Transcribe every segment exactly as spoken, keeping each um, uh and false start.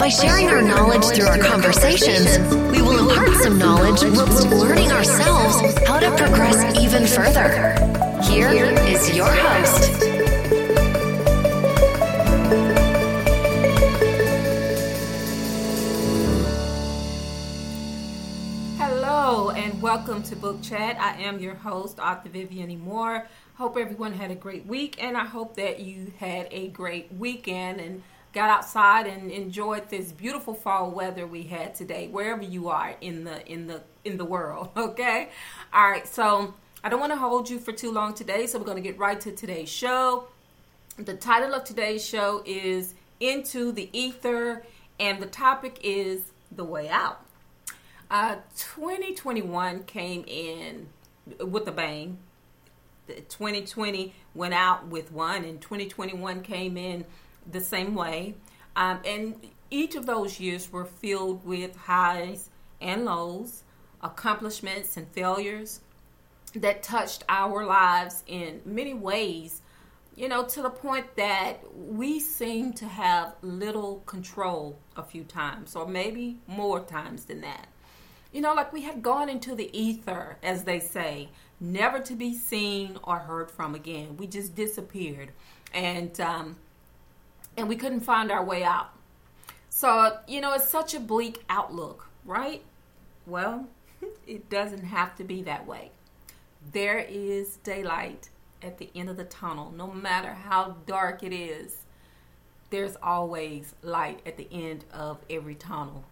By sharing our knowledge through our conversations, we will impart some knowledge whilst learning ourselves how to progress even further. Here is your host. Welcome to Book Chat. I am your host, author Vivian E. Moore. Hope everyone had a great week, and I hope that you had a great weekend and got outside and enjoyed this beautiful fall weather we had today, wherever you are in the in the in the world. Okay. All right. So I don't want to hold you for too long today. So we're going to get right to today's show. The title of today's show is Into the Ether, and the topic is The Way Out. Uh, twenty twenty-one came in with a bang. twenty twenty went out with one, and twenty twenty-one came in the same way. Um, and each of those years were filled with highs and lows, accomplishments and failures that touched our lives in many ways, you know, to the point that we seem to have little control a few times, or maybe more times than that. You know, like we had gone into the ether, as they say, never to be seen or heard from again. We just disappeared, and um, and we couldn't find our way out. So, you know, it's such a bleak outlook, right? Well, it doesn't have to be that way. There is daylight at the end of the tunnel. No matter how dark it is, there's always light at the end of every tunnel.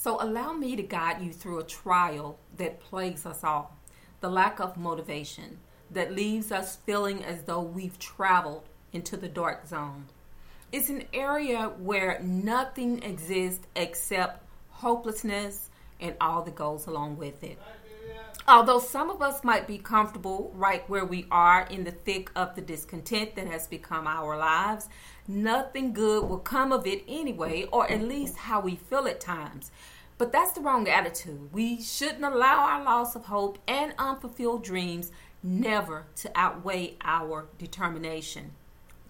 So allow me to guide you through a trial that plagues us all, the lack of motivation that leaves us feeling as though we've traveled into the dark zone. It's an area where nothing exists except hopelessness and all that goes along with it. Although some of us might be comfortable right where we are in the thick of the discontent that has become our lives, nothing good will come of it anyway, or at least how we feel at times. But that's the wrong attitude. We shouldn't allow our loss of hope and unfulfilled dreams never to outweigh our determination.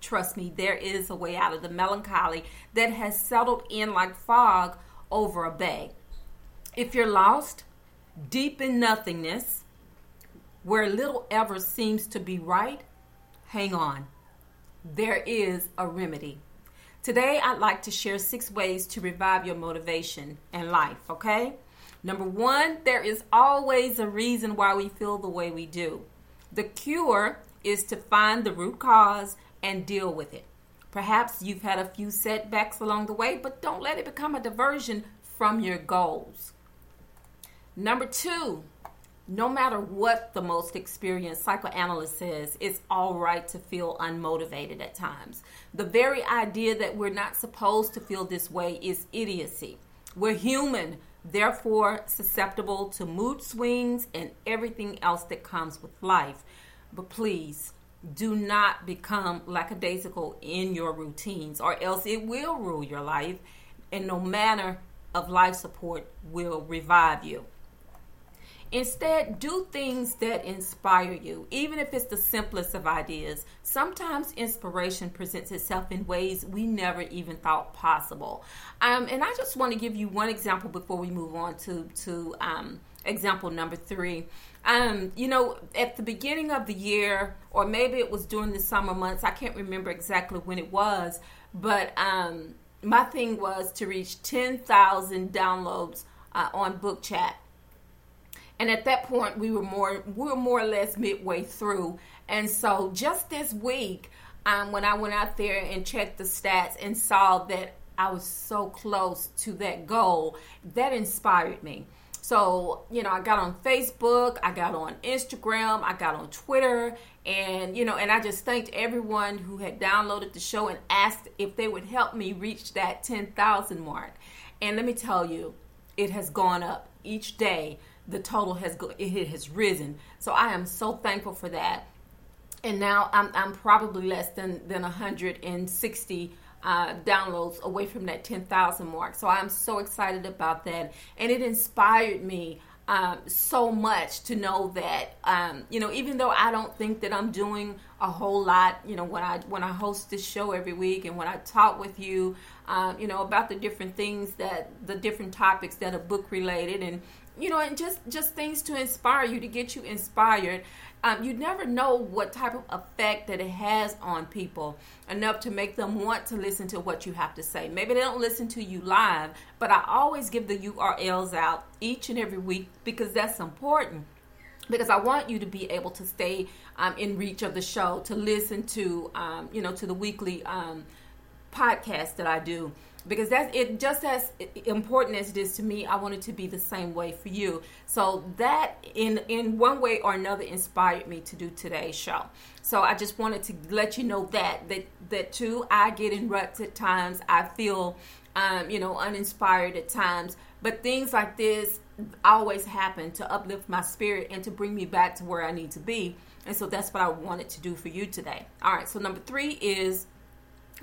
Trust me, there is a way out of the melancholy that has settled in like fog over a bay. If you're lost, deep in nothingness, where little ever seems to be right, hang on. There is a remedy. Today, I'd like to share six ways to revive your motivation and life, okay? Number one, there is always a reason why we feel the way we do. The cure is to find the root cause and deal with it. Perhaps you've had a few setbacks along the way, but don't let it become a diversion from your goals. Number two, no matter what the most experienced psychoanalyst says, it's all right to feel unmotivated at times. The very idea that we're not supposed to feel this way is idiocy. We're human, therefore susceptible to mood swings and everything else that comes with life. But please, do not become lackadaisical in your routines, or else it will rule your life, and no manner of life support will revive you. Instead, do things that inspire you, even if it's the simplest of ideas. Sometimes inspiration presents itself in ways we never even thought possible. Um, and I just want to give you one example before we move on to, to um, example number three. Um, you know, at the beginning of the year, or maybe it was during the summer months, I can't remember exactly when it was, but um, my thing was to reach ten thousand downloads uh, on Book Chat. And at that point, we were more we were more or less midway through. And so just this week, um, when I went out there and checked the stats and saw that I was so close to that goal, that inspired me. So, you know, I got on Facebook, I got on Instagram, I got on Twitter, and, you know, and I just thanked everyone who had downloaded the show and asked if they would help me reach that ten thousand mark. And let me tell you, it has gone up each day. The total has go- it has risen. So I am so thankful for that. And now I'm I'm probably less than than one hundred sixty uh, downloads away from that ten thousand mark. So I'm so excited about that, and it inspired me um, so much to know that um, you know, even though I don't think that I'm doing a whole lot, you know, when I when I host this show every week and when I talk with you, um, you know, about the different things that the different topics that are book related and. You know, and just, just things to inspire you, to get you inspired. Um, you never know what type of effect that it has on people enough to make them want to listen to what you have to say. Maybe they don't listen to you live, but I always give the U R Ls out each and every week because that's important. Because I want you to be able to stay um, in reach of the show, to listen to, um, you know, to the weekly um, podcast that I do. Because that's it, just as important as it is to me, I want it to be the same way for you. So that, in in one way or another, inspired me to do today's show. So I just wanted to let you know that that that too. I get in ruts at times. I feel, um, you know, uninspired at times. But things like this always happen to uplift my spirit and to bring me back to where I need to be. And so that's what I wanted to do for you today. All right. So number three is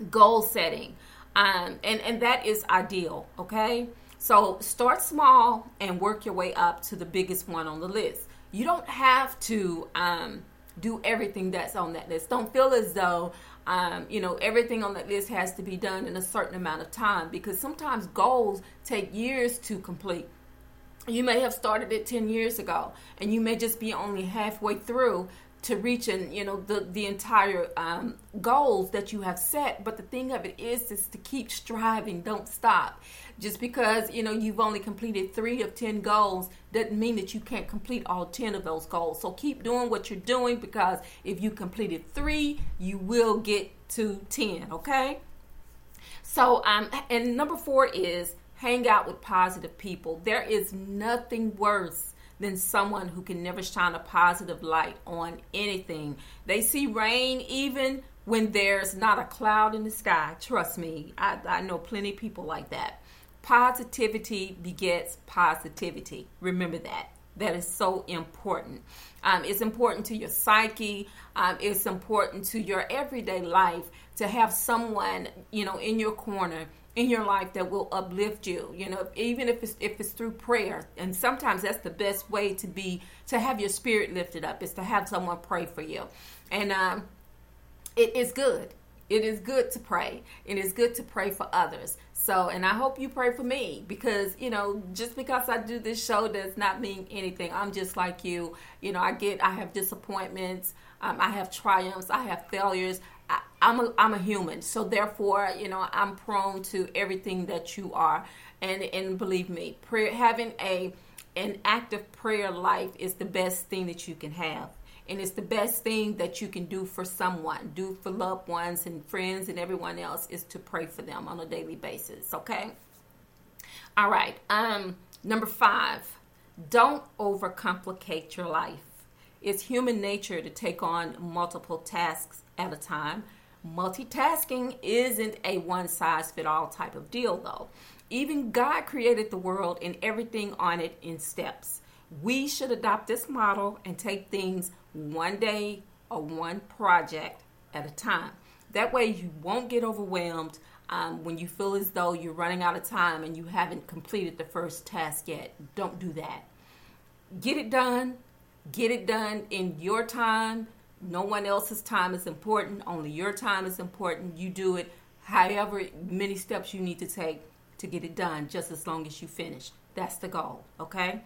goal setting. Um, and, and that is ideal, okay? So start small and work your way up to the biggest one on the list. You don't have to um, do everything that's on that list. Don't feel as though, um, you know, everything on that list has to be done in a certain amount of time, because sometimes goals take years to complete. You may have started it ten years ago, and you may just be only halfway through to reaching, you know, the, the entire um, goals that you have set. But the thing of it is, is to keep striving. Don't stop. Just because, you know, you've only completed three of ten goals doesn't mean that you can't complete all ten of those goals. So keep doing what you're doing, because if you completed three, you will get to ten, okay? So, um, and number four is hang out with positive people. There is nothing worse than someone who can never shine a positive light on anything. They see rain even when there's not a cloud in the sky. Trust me, I, I know plenty of people like that. Positivity begets positivity. Remember that. That is so important. Um, it's important to your psyche. Um, it's important to your everyday life to have someone, you know, in your corner, in your life that will uplift you, you know, even if it's if it's through prayer. And sometimes that's the best way to be, to have your spirit lifted up, is to have someone pray for you. And um, it is good. It is good to pray. It is good to pray for others. So, and I hope you pray for me, because, you know, just because I do this show does not mean anything. I'm just like you. You know, I get, I have disappointments. Um, I have triumphs. I have failures. I, I'm a, I'm a human, so therefore, you know, I'm prone to everything that you are, and and believe me, prayer, having a an active prayer life is the best thing that you can have, and it's the best thing that you can do for someone, do for loved ones and friends and everyone else, is to pray for them on a daily basis. Okay. All right. Um, number five, don't overcomplicate your life. It's human nature to take on multiple tasks at a time. Multitasking isn't a one-size-fit-all type of deal, though. Even God created the world and everything on it in steps. We should adopt this model and take things one day or one project at a time. That way you won't get overwhelmed um, when you feel as though you're running out of time and you haven't completed the first task yet. Don't do that. Get it done. Get it done in your time. No one else's time is important. Only your time is important. You do it however many steps you need to take to get it done, just as long as you finish. That's the goal, okay?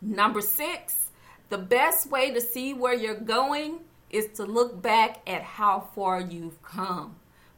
Number six, the best way to see where you're going is to look back at how far you've come.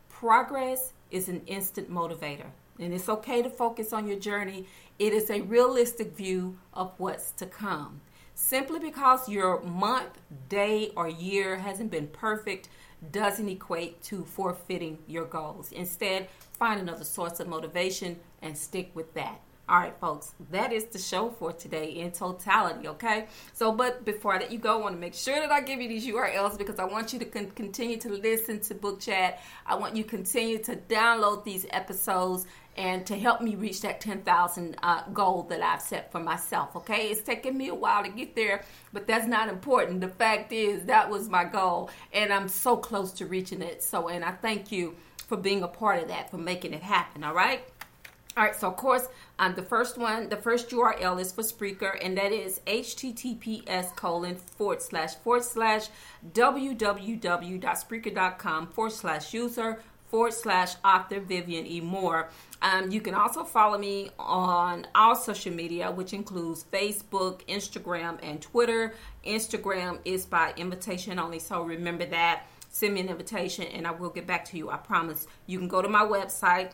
Progress is an instant motivator, and it's okay to focus on your journey. It is a realistic view of what's to come. Simply because your month, day, or year hasn't been perfect doesn't equate to forfeiting your goals. Instead, find another source of motivation and stick with that. All right, folks, that is the show for today in totality, okay? So, but before I let you go, I want to make sure that I give you these U R Ls, because I want you to con- continue to listen to Book Chat. I want you to continue to download these episodes and to help me reach that ten thousand uh, goal that I've set for myself, okay? It's taken me a while to get there, but that's not important. The fact is, that was my goal, and I'm so close to reaching it. So, and I thank you for being a part of that, for making it happen, all right? All right, so of course, um, the first one, the first U R L is for Spreaker, and that is https colon forward slash forward slash www.spreaker.com forward slash user forward slash author Vivian E. Moore. Um, you can also follow me on all social media, which includes Facebook, Instagram, and Twitter. Instagram is by invitation only, so remember that. Send me an invitation, and I will get back to you, I promise. You can go to my website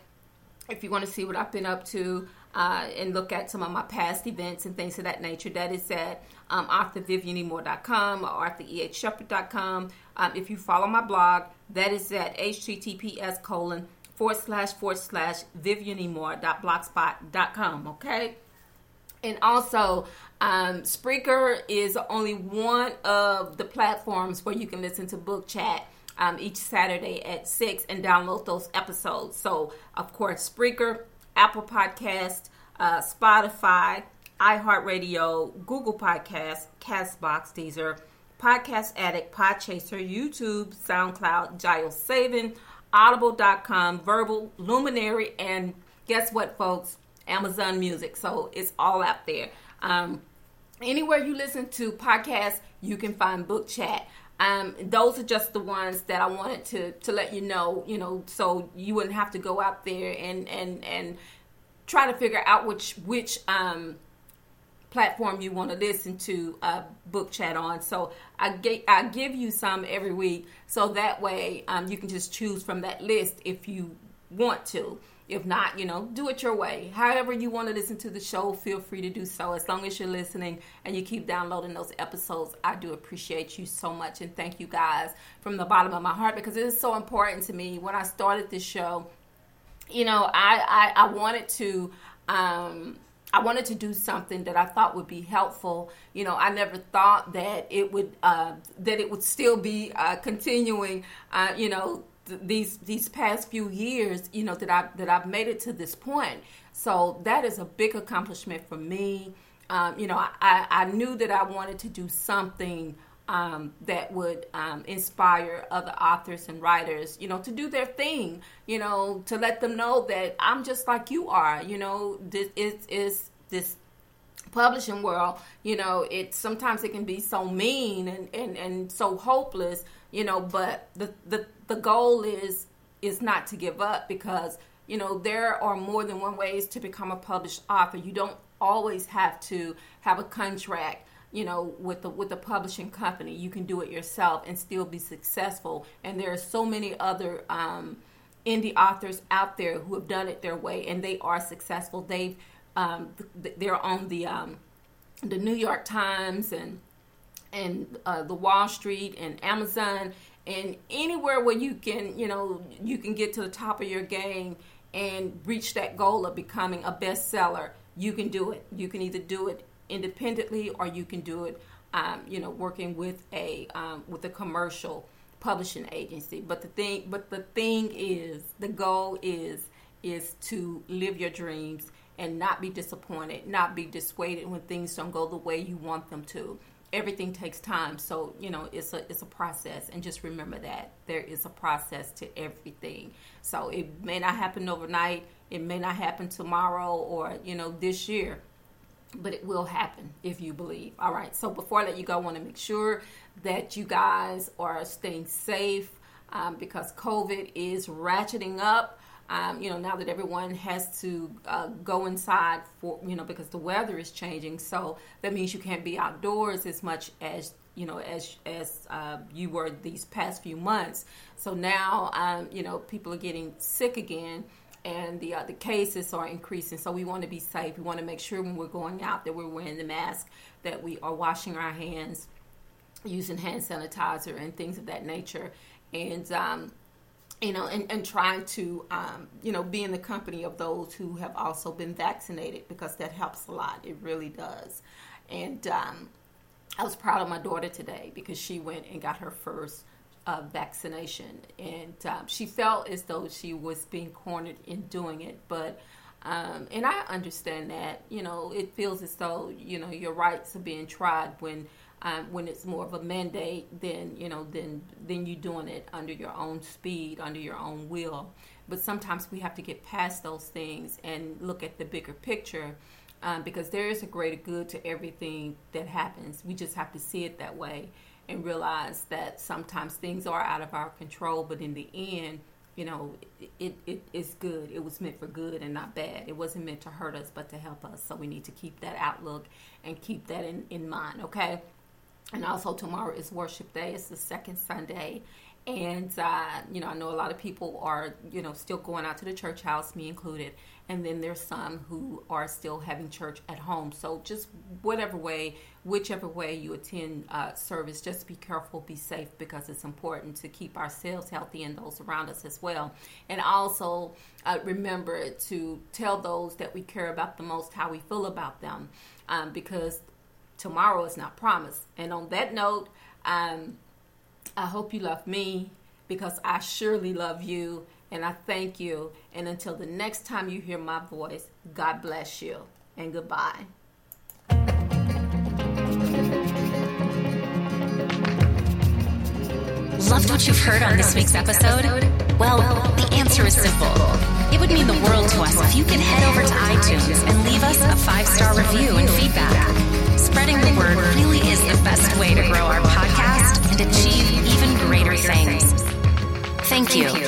if you want to see what I've been up to uh, and look at some of my past events and things of that nature. That is at um, author vivian e moore dot com or author e h shepard dot com. Um, if you follow my blog, that is at https colon forward slash forward slash vivian e moore dot blogspot dot com, okay? And also, um, Spreaker is only one of the platforms where you can listen to Book Chat Um, each Saturday at six and download those episodes. So, of course, Spreaker, Apple Podcasts, uh, Spotify, iHeartRadio, Google Podcasts, CastBox, Deezer, Podcast Addict, Podchaser, YouTube, SoundCloud, Gile Savin, Audible dot com, Verbal, Luminary, and guess what, folks? Amazon Music. So, it's all out there. Um, anywhere you listen to podcasts, you can find Book Chat. Um, those are just the ones that I wanted to, to let you know, you know, so you wouldn't have to go out there and, and, and try to figure out which, which, um, platform you want to listen to uh, Book Chat on. So I, get, I give you some every week, so that way um, you can just choose from that list if you want to. If not, you know, do it your way. However you want to listen to the show, feel free to do so. As long as you're listening and you keep downloading those episodes, I do appreciate you so much. And thank you guys from the bottom of my heart, because it is so important to me. When I started this show, you know, I, I, I wanted to... Um, I wanted to do something that I thought would be helpful. You know, I never thought that it would uh, that it would still be uh, continuing, uh, you know, th- these these past few years, you know, that I that I've made it to this point. So that is a big accomplishment for me. Um, you know, I, I, I knew that I wanted to do something Um, that would um, inspire other authors and writers, you know, to do their thing, you know, to let them know that I'm just like you are. You know, this is is this publishing world, you know, it sometimes it can be so mean and, and, and so hopeless, you know, but the, the, the goal is is not to give up, because, you know, there are more than one ways to become a published author. You don't always have to have a contract, you know, with the with the publishing company. You can do it yourself and still be successful. And there are so many other um, indie authors out there who have done it their way, and they are successful. They've um, th- they're on the um, the New York Times and and uh, the Wall Street and Amazon and anywhere where you can, you know, you can get to the top of your game and reach that goal of becoming a bestseller. You can do it. You can either do it independently, or you can do it, um, you know, working with a um, with a commercial publishing agency. But the thing, but the thing is, the goal is is to live your dreams and not be disappointed, not be dissuaded when things don't go the way you want them to. Everything takes time, so you know it's a it's a process, and just remember that there is a process to everything. So it may not happen overnight, it may not happen tomorrow, or you know this year. But it will happen if you believe. All right. So before I let you go, I want to make sure that you guys are staying safe um, because COVID is ratcheting up. Um, you know, now that everyone has to uh, go inside for, you know, because the weather is changing. So that means you can't be outdoors as much as, you know, as as uh, you were these past few months. So now, um, you know, people are getting sick again. And the uh, the cases are increasing, so we want to be safe. We want to make sure when we're going out that we're wearing the mask, that we are washing our hands, using hand sanitizer and things of that nature, and um, you know, and, and trying to um, you know be in the company of those who have also been vaccinated, because that helps a lot. It really does. And um, I was proud of my daughter today because she went and got her first uh, vaccination. And uh, she felt as though she was being cornered in doing it. But, um, and I understand that, you know, it feels as though, you know, your rights are being tried when Um, when it's more of a mandate than, you know, than, than you doing it under your own speed, under your own will. But sometimes we have to get past those things and look at the bigger picture, um, because there is a greater good to everything that happens. We just have to see it that way and realize that sometimes things are out of our control, but in the end, you know, it, it it's good. It was meant for good and not bad. It wasn't meant to hurt us, but to help us. So we need to keep that outlook and keep that in, in mind, okay? And also tomorrow is worship day. It's the second Sunday. And, uh, you know, I know a lot of people are, you know, still going out to the church house, me included. And then there's some who are still having church at home. So just whatever way, whichever way you attend uh, service, just be careful, be safe, because it's important to keep ourselves healthy and those around us as well. And also uh, remember to tell those that we care about the most how we feel about them, um, because tomorrow is not promised. And on that note, um, I hope you love me, because I surely love you, and I thank you. And until the next time you hear my voice, God bless you, and goodbye. Loved what you've heard on this week's episode? Well, the answer is simple. It would mean the world to us if you could head over to iTunes and leave us a five-star review and feedback. Spreading the word really is the best way to grow our podcast and achieve even greater things. Thank you.